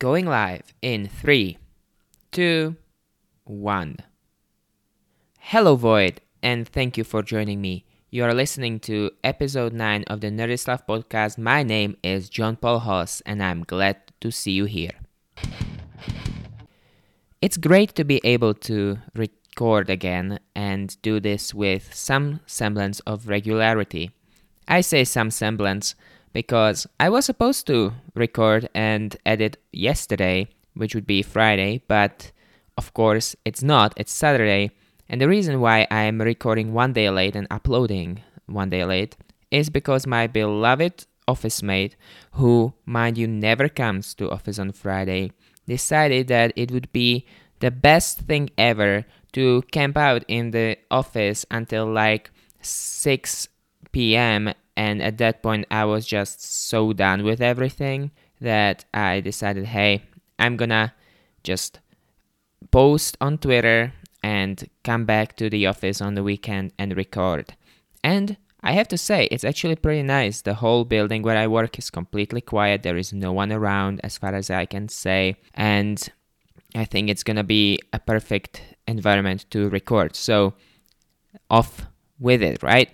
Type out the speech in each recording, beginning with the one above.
going live in 3, 2, 1. Hello Void, and thank you for joining me. You are listening to episode 9 of the Nerdislav Podcast. My name is John Paul Hoss, and I'm glad to see you here. It's great to be able to record again and do this with some semblance of regularity. I say some semblance because I was supposed to record and edit yesterday, which would be Friday, but of course it's not, it's Saturday. And the reason why I'm recording one day late and uploading one day late is because my beloved office mate, who, mind you, never comes to office on Friday, decided that it would be the best thing ever to camp out in the office until like 6 p.m. And at that point, I was just so done with everything that I decided, hey, I'm gonna just post on Twitter and come back to the office on the weekend and record. And I have to say, it's actually pretty nice. The whole building where I work is completely quiet. There is no one around as far as I can say. And I think it's gonna be a perfect environment to record. So off with it, right?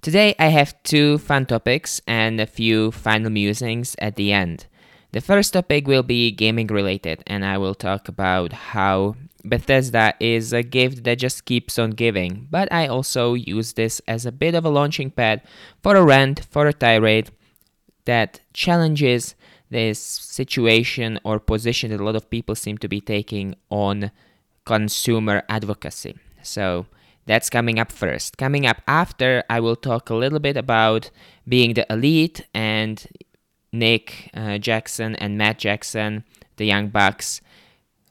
Today I have two fun topics and a few final musings at the end. The first topic will be gaming related, and I will talk about how Bethesda is a gift that just keeps on giving, but I also use this as a bit of a launching pad for a rant, for a tirade that challenges this situation or position that a lot of people seem to be taking on consumer advocacy. So that's coming up first. Coming up after, I will talk a little bit about being the elite and Nick Jackson and Matt Jackson, the Young Bucks,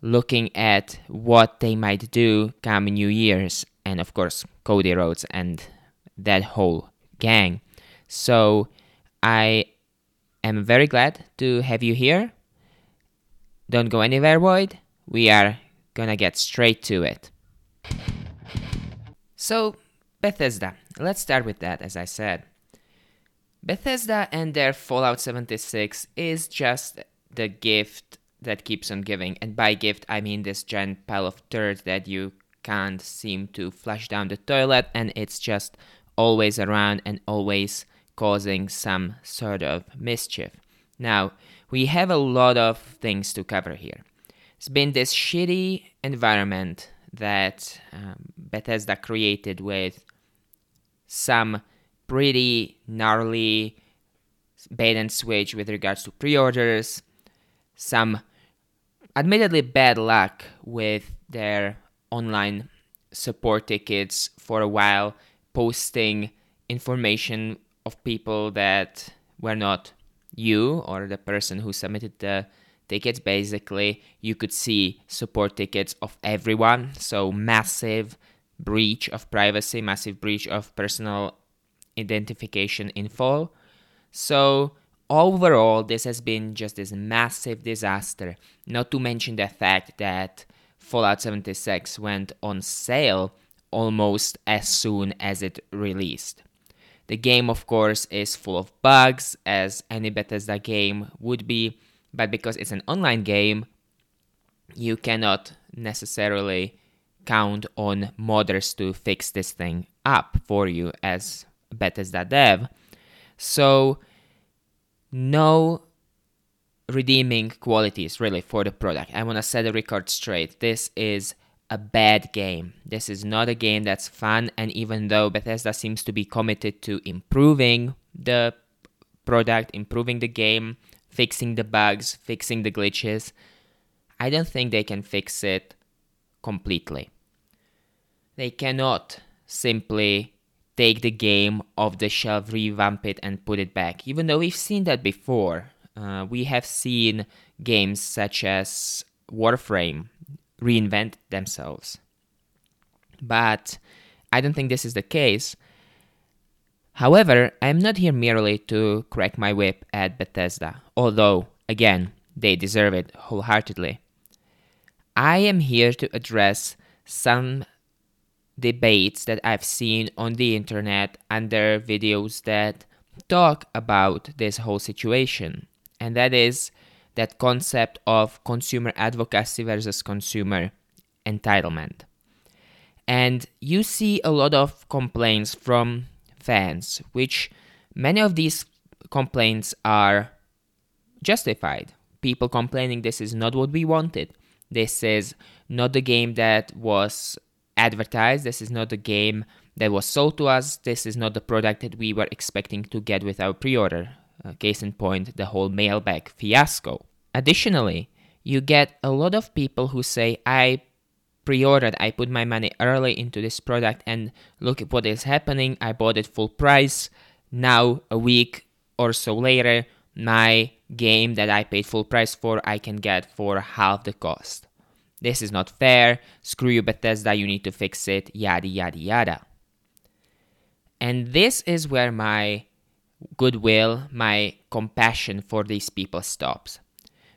looking at what they might do come New Year's, and of course Cody Rhodes and that whole gang. So I am very glad to have you here. Don't go anywhere, Void. We are gonna get straight to it. So Bethesda, let's start with that, as I said. Bethesda and their Fallout 76 is just the gift that keeps on giving. And by gift, I mean this giant pile of dirt that you can't seem to flush down the toilet, and it's just always around and always causing some sort of mischief. Now, we have a lot of things to cover here. It's been this shitty environment that Bethesda created with some pretty gnarly bait and switch with regards to pre-orders, some admittedly bad luck with their online support tickets for a while, posting information of people that were not you or the person who submitted the tickets. Basically, you could see support tickets of everyone, so massive breach of privacy, massive breach of personal identification info. So overall, this has been just this massive disaster, not to mention the fact that Fallout 76 went on sale almost as soon as it released. The game, of course, is full of bugs, as any Bethesda game would be, but because it's an online game, you cannot necessarily count on modders to fix this thing up for you as Bethesda dev. So no redeeming qualities really for the product. I want to set the record straight. This is a bad game. This is not a game that's fun, and even though Bethesda seems to be committed to improving the product, improving the game, fixing the bugs, fixing the glitches, I don't think they can fix it completely. They cannot simply take the game off the shelf, revamp it, and put it back. Even though we've seen that before. We have seen games such as Warframe reinvent themselves. But I don't think this is the case. However, I'm not here merely to crack my whip at Bethesda, although, again, they deserve it wholeheartedly. I am here to address some debates that I've seen on the internet under videos that talk about this whole situation. And that is that concept of consumer advocacy versus consumer entitlement. And you see a lot of complaints from fans, which many of these complaints are justified. People complaining this is not what we wanted. This is not the game that was advertised. This is not the game that was sold to us. This is not the product that we were expecting to get with our pre-order. Case in point, the whole mailbag fiasco. Additionally, you get a lot of people who say, I pre-ordered, I put my money early into this product and look at what is happening. I bought it full price. Now, a week or so later, my game that I paid full price for, I can get for half the cost. This is not fair. Screw you, Bethesda. You need to fix it. Yada, yada, yada. And this is where my goodwill, my compassion for these people stops.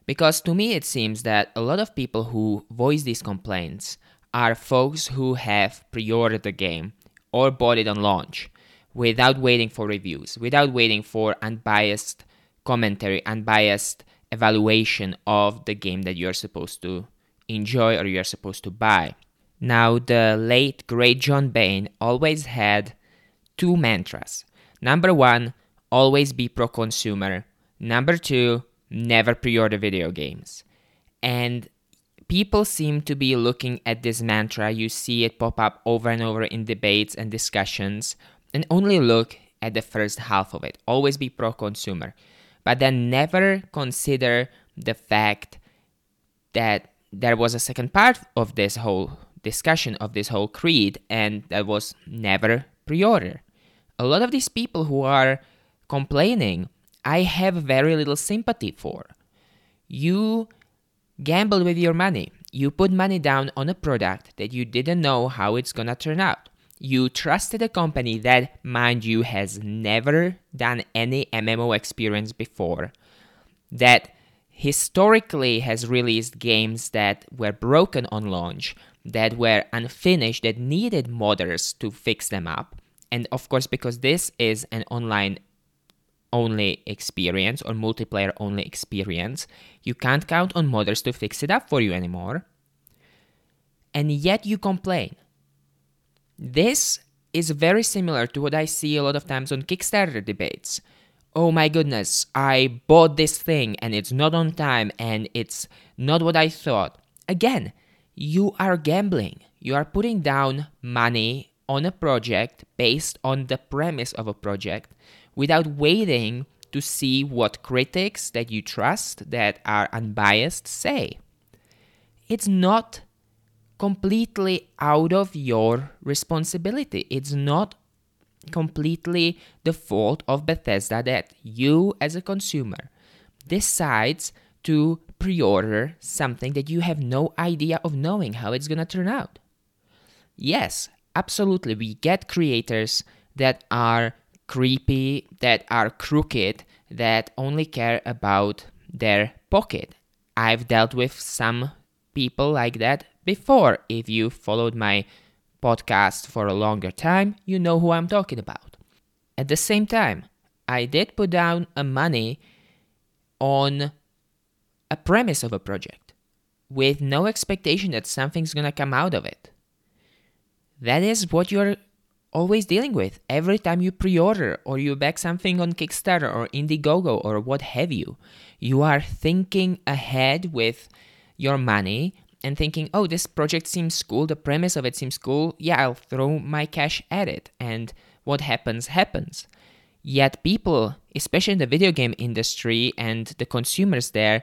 Because to me, it seems that a lot of people who voice these complaints are folks who have pre-ordered the game or bought it on launch without waiting for reviews, without waiting for unbiased commentary, unbiased evaluation of the game that you're supposed to enjoy or you're supposed to buy. Now, the late, great John Bain always had two mantras. Number one, always be pro-consumer. Number two, never pre-order video games. And people seem to be looking at this mantra. You see it pop up over and over in debates and discussions, and only look at the first half of it. Always be pro-consumer. But then never consider the fact that there was a second part of this whole discussion, of this whole creed, and that was never pre-order. A lot of these people who are complaining, I have very little sympathy for. You gambled with your money. You put money down on a product that you didn't know how it's gonna turn out. You trusted a company that, mind you, has never done any MMO experience before, that historically has released games that were broken on launch, that were unfinished, that needed modders to fix them up. And of course, because this is an online-only experience or multiplayer-only experience, you can't count on modders to fix it up for you anymore. And yet you complain. This is very similar to what I see a lot of times on Kickstarter debates. Oh my goodness, I bought this thing and it's not on time and it's not what I thought. Again, you are gambling. You are putting down money on a project based on the premise of a project without waiting to see what critics that you trust, that are unbiased, say. It's not completely out of your responsibility. It's not completely the fault of Bethesda that you as a consumer decides to pre-order something that you have no idea of knowing how it's gonna turn out. Yes, absolutely, we get creators that are creepy, that are crooked, that only care about their pocket. I've dealt with some people like that before. If you followed my podcast for a longer time, you know who I'm talking about. At the same time, I did put down a money on a premise of a project with no expectation that something's gonna come out of it. That is what you're always dealing with every time you pre-order or you back something on Kickstarter or Indiegogo or what have you. You are thinking ahead with your money and thinking, oh, this project seems cool, the premise of it seems cool, yeah, I'll throw my cash at it, and what happens, happens. Yet people, especially in the video game industry and the consumers there,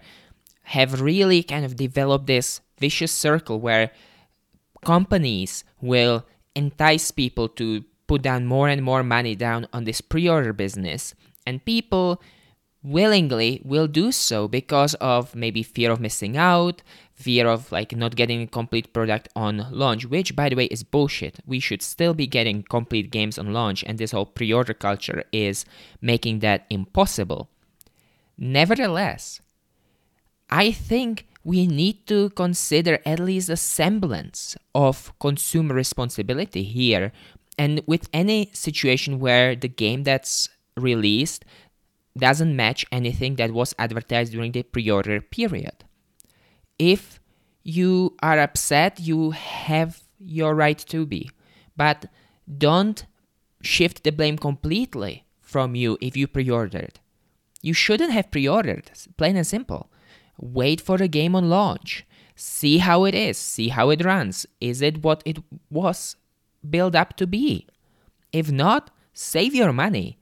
have really kind of developed this vicious circle where companies will entice people to put down more and more money down on this pre-order business, and people willingly will do so because of maybe fear of missing out, fear of like not getting a complete product on launch, which by the way is bullshit. We should still be getting complete games on launch, and this whole pre-order culture is making that impossible. Nevertheless, I think we need to consider at least a semblance of consumer responsibility here, and with any situation where the game that's released doesn't match anything that was advertised during the pre-order period. If you are upset, you have your right to be, but don't shift the blame completely from you if you pre-ordered. You shouldn't have pre-ordered, plain and simple. Wait for the game on launch. See how it is. See how it runs. Is it what it was built up to be? If not, save your money.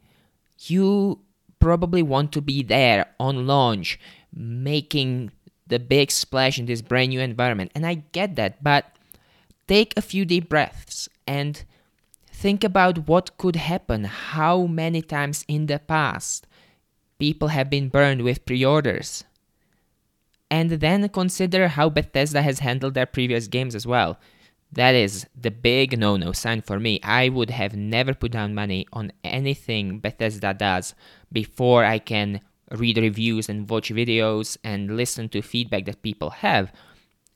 You probably want to be there on launch, making the big splash in this brand new environment. And I get that, but take a few deep breaths and think about what could happen, how many times in the past people have been burned with pre-orders. And then consider how Bethesda has handled their previous games as well. That is the big no-no sign for me. I would have never put down money on anything Bethesda does before I can read reviews and watch videos and listen to feedback that people have.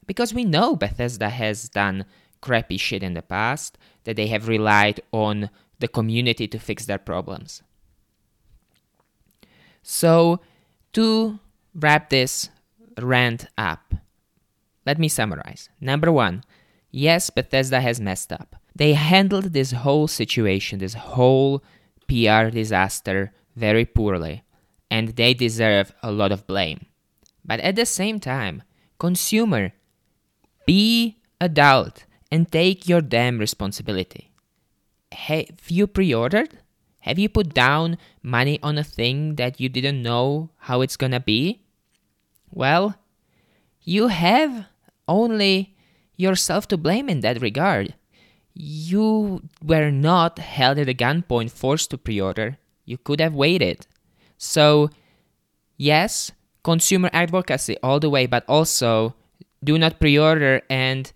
Because we know Bethesda has done crappy shit in the past, that they have relied on the community to fix their problems. So, to wrap this rant up, let me summarize. Number one, yes, Bethesda has messed up. They handled this whole situation, this whole PR disaster very poorly, and they deserve a lot of blame. But at the same time, consumer, be adult and take your damn responsibility. Have you pre-ordered? Have you put down money on a thing that you didn't know how it's gonna be? Well, you have only yourself to blame in that regard. You were not held at a gunpoint, forced to pre-order. You could have waited. So, yes, consumer advocacy all the way, but also do not pre-order, and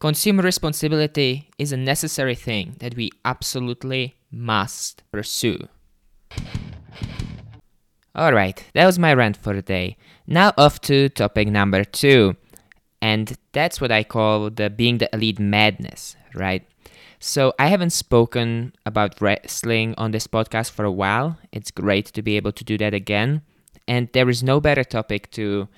consumer responsibility is a necessary thing that we absolutely must pursue. Alright, that was my rant for the day. Now off to topic number 2. And that's what I call the being the elite madness, right? So I haven't spoken about wrestling on this podcast for a while. It's great to be able to do that again. And there is no better topic to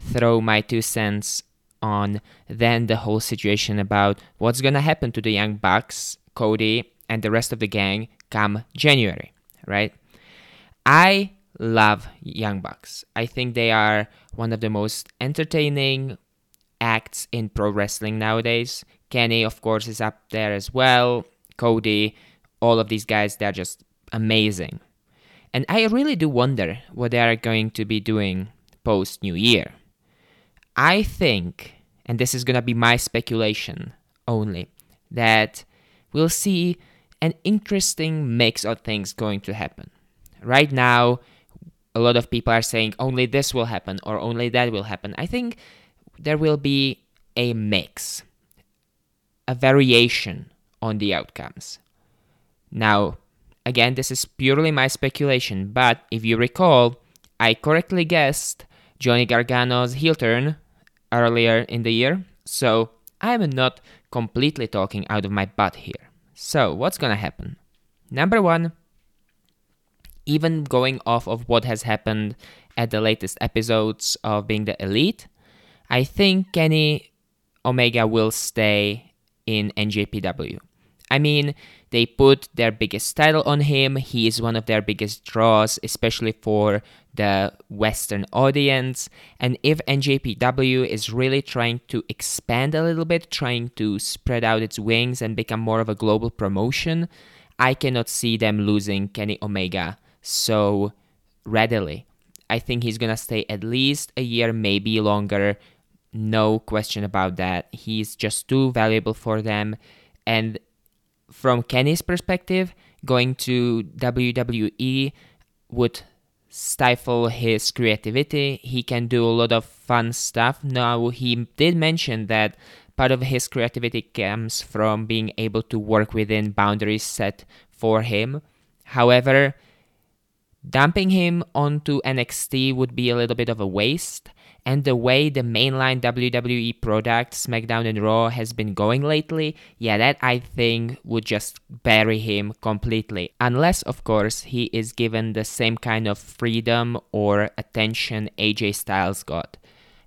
throw my 2 cents on than the whole situation about what's going to happen to the Young Bucks, Cody, and the rest of the gang come January, right? I love Young Bucks. I think they are one of the most entertaining acts in pro wrestling nowadays. Kenny, of course, is up there as well. Cody, all of these guys, they're just amazing. And I really do wonder what they are going to be doing post New Year. I think, and this is going to be my speculation only, that we'll see an interesting mix of things going to happen. Right now, a lot of people are saying only this will happen or only that will happen. I think there will be a mix, a variation on the outcomes. Now, again, this is purely my speculation, but if you recall, I correctly guessed Johnny Gargano's heel turn earlier in the year, so I'm not completely talking out of my butt here. So, what's gonna happen? Number one, even going off of what has happened at the latest episodes of Being the Elite, I think Kenny Omega will stay in NJPW. I mean, they put their biggest title on him. He is one of their biggest draws, especially for the Western audience. And if NJPW is really trying to expand a little bit, trying to spread out its wings and become more of a global promotion, I cannot see them losing Kenny Omega so readily. I think he's gonna stay at least a year, maybe longer. No question about that. He's just too valuable for them. And from Kenny's perspective, going to WWE would stifle his creativity. He can do a lot of fun stuff. Now, he did mention that part of his creativity comes from being able to work within boundaries set for him. However, dumping him onto NXT would be a little bit of a waste, and the way the mainline WWE product, SmackDown and Raw, has been going lately, yeah, that I think would just bury him completely. Unless, of course, he is given the same kind of freedom or attention AJ Styles got.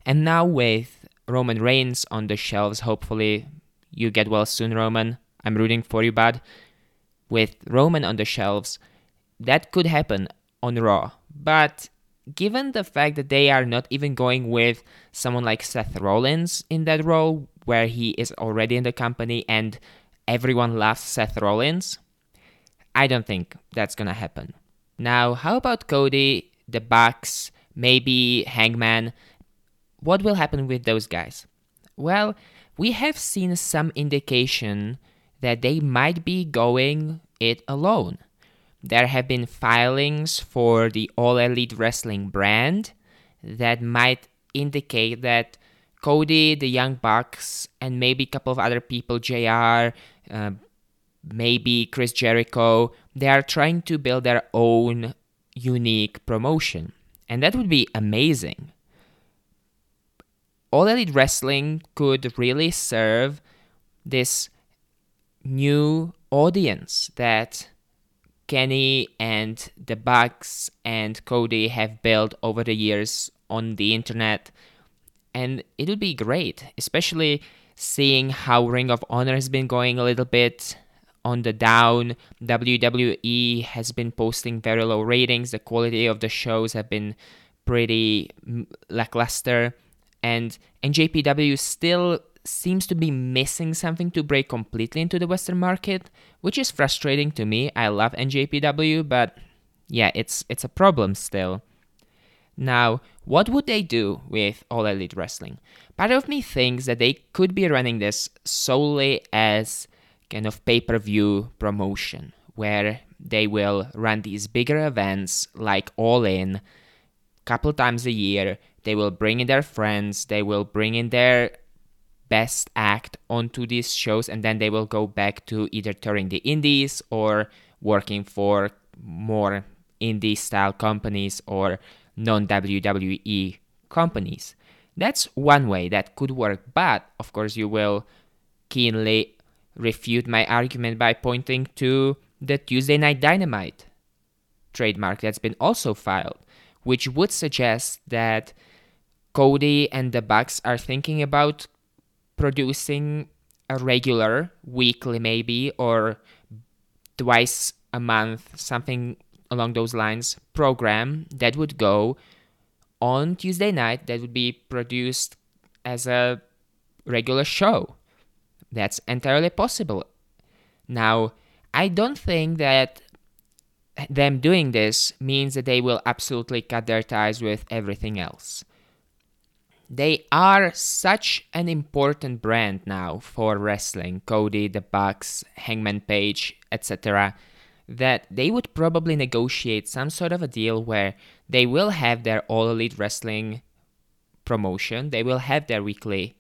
And now with Roman Reigns on the shelves, hopefully you get well soon, Roman. I'm rooting for you, bud. With Roman on the shelves, that could happen on Raw. But given the fact that they are not even going with someone like Seth Rollins in that role, where he is already in the company and everyone loves Seth Rollins, I don't think that's gonna happen. Now, how about Cody, the Bucks, maybe Hangman? What will happen with those guys? Well, we have seen some indication that they might be going it alone. There have been filings for the All Elite Wrestling brand that might indicate that Cody, the Young Bucks, and maybe a couple of other people, JR, maybe Chris Jericho, they are trying to build their own unique promotion. And that would be amazing. All Elite Wrestling could really serve this new audience that Kenny and the Bucks and Cody have built over the years on the internet. And it would be great, especially seeing how Ring of Honor has been going a little bit on the down. WWE has been posting very low ratings. The quality of the shows have been pretty lackluster. And NJPW still seems to be missing something to break completely into the Western market, which is frustrating to me. I love NJPW, but yeah, it's a problem still. Now, what would they do with All Elite Wrestling? Part of me thinks that they could be running this solely as kind of pay-per-view promotion, where they will run these bigger events like All In couple times a year. They will bring in their friends, they will bring in their best act onto these shows, and then they will go back to either touring the indies or working for more indie style companies or non-WWE companies. That's one way that could work, but of course you will keenly refute my argument by pointing to the Tuesday Night Dynamite trademark that's been also filed, which would suggest that Cody and the Bucks are thinking about producing a regular, weekly maybe, or twice a month, something along those lines, program that would go on Tuesday night, that would be produced as a regular show. That's entirely possible. Now, I don't think that them doing this means that they will absolutely cut their ties with everything else. They are such an important brand now for wrestling, Cody, the Bucks, Hangman Page, etc., that they would probably negotiate some sort of a deal where they will have their All Elite Wrestling promotion, they will have their weekly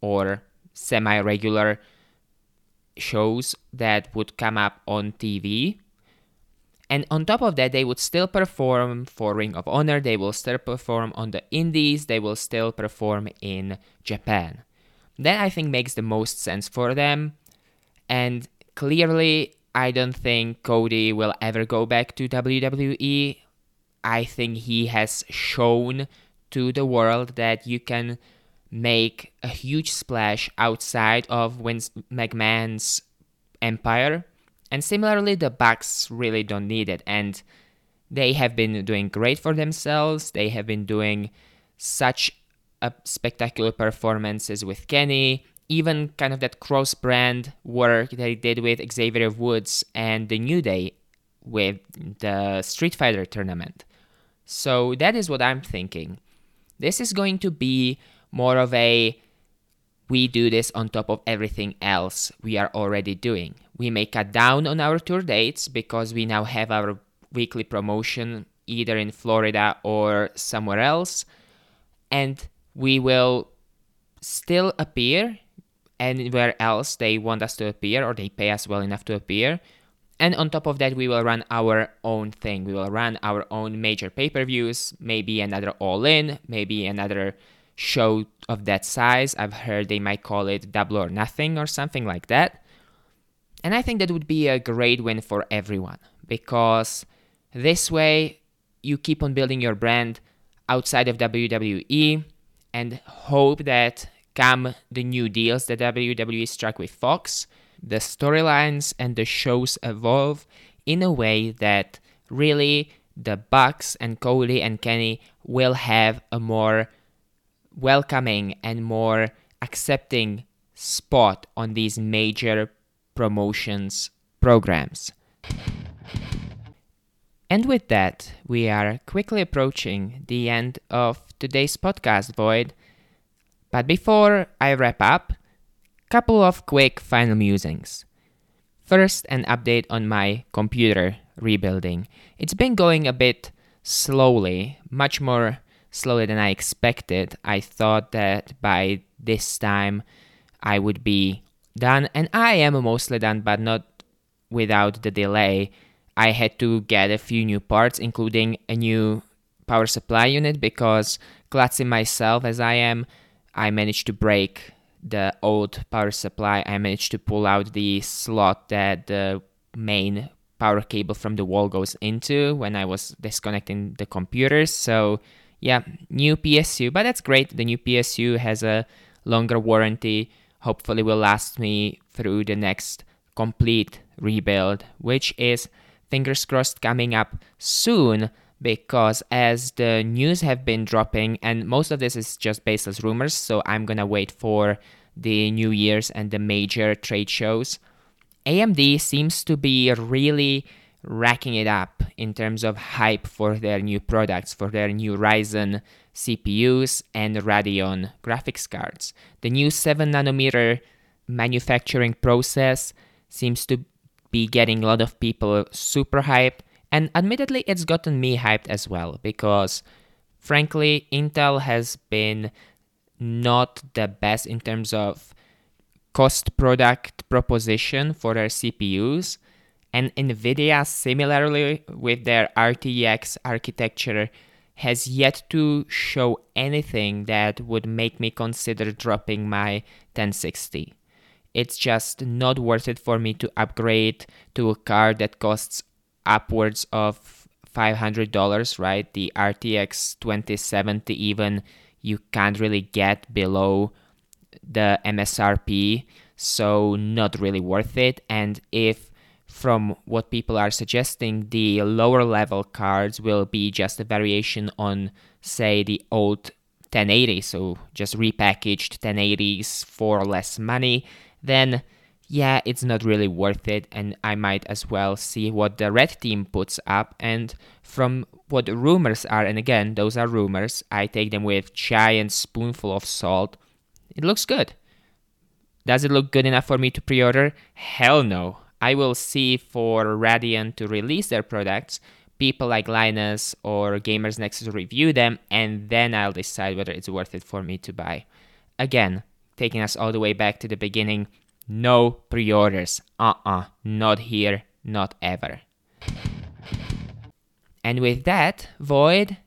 or semi-regular shows that would come up on TV. And on top of that, they would still perform for Ring of Honor, they will still perform on the indies, they will still perform in Japan. That, I think, makes the most sense for them. And clearly, I don't think Cody will ever go back to WWE. I think he has shown to the world that you can make a huge splash outside of Vince McMahon's empire. And similarly, the Bucks really don't need it. And they have been doing great for themselves. They have been doing such spectacular performances with Kenny. Even kind of that cross-brand work they did with Xavier Woods and The New Day with the Street Fighter tournament. So that is what I'm thinking. This is going to be more of a, we do this on top of everything else we are already doing. We may cut down on our tour dates because we now have our weekly promotion either in Florida or somewhere else. And we will still appear anywhere else they want us to appear, or they pay us well enough to appear. And on top of that, we will run our own thing. We will run our own major pay-per-views, maybe another All In, maybe another show of that size. I've heard they might call it Double or Nothing or something like that. And I think that would be a great win for everyone, because this way you keep on building your brand outside of WWE and hope that come the new deals that WWE struck with Fox, the storylines and the shows evolve in a way that really the Bucks and Cody and Kenny will have a more welcoming and more accepting spot on these major promotions programs. And with that, we are quickly approaching the end of today's podcast, Void. But before I wrap up, couple of quick final musings. First, an update on my computer rebuilding. It's been going a bit slowly, much more slowly than I expected. I thought that by this time I would be done, and I am mostly done, but not without the delay. I had to get a few new parts, including a new power supply unit, because klutzy myself as I am, I managed to break the old power supply. I managed to pull out the slot that the main power cable from the wall goes into when I was disconnecting the computers. So yeah, new PSU, but that's great. The new PSU has a longer warranty. Hopefully will last me through the next complete rebuild, which is, fingers crossed, coming up soon, because as the news have been dropping, and most of this is just baseless rumors, so I'm gonna wait for the New Year's and the major trade shows. AMD seems to be really racking it up in terms of hype for their new products, for their new Ryzen CPUs and Radeon graphics cards. The new 7nm manufacturing process seems to be getting a lot of people super hyped. And admittedly, it's gotten me hyped as well, because frankly, Intel has been not the best in terms of cost product proposition for their CPUs. And NVIDIA, similarly with their RTX architecture, has yet to show anything that would make me consider dropping my 1060. It's just not worth it for me to upgrade to a card that costs upwards of $500, right? The RTX 2070 even, you can't really get below the MSRP, so not really worth it. And if, from what people are suggesting, the lower level cards will be just a variation on, say, the old 1080, so just repackaged 1080s for less money, then yeah, it's not really worth it, and I might as well see what the red team puts up. And from what rumors are, and again, those are rumors, I take them with giant spoonful of salt, it looks good. Does it look good enough for me to pre-order? Hell no. I will see for Radeon to release their products, people like Linus or Gamers Nexus review them, and then I'll decide whether it's worth it for me to buy. Again, taking us all the way back to the beginning, no pre-orders. Not here, not ever. And with that, Void,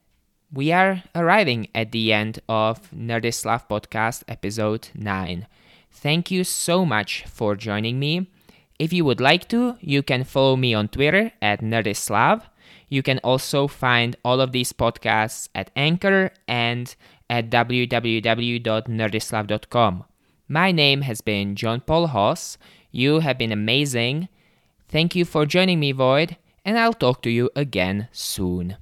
we are arriving at the end of Nerdislav Podcast episode 9. Thank you so much for joining me. If you would like to, you can follow me on Twitter at Nerdislav. You can also find all of these podcasts at Anchor and at www.nerdislav.com. My name has been John Paul Hoss. You have been amazing. Thank you for joining me, Void, and I'll talk to you again soon.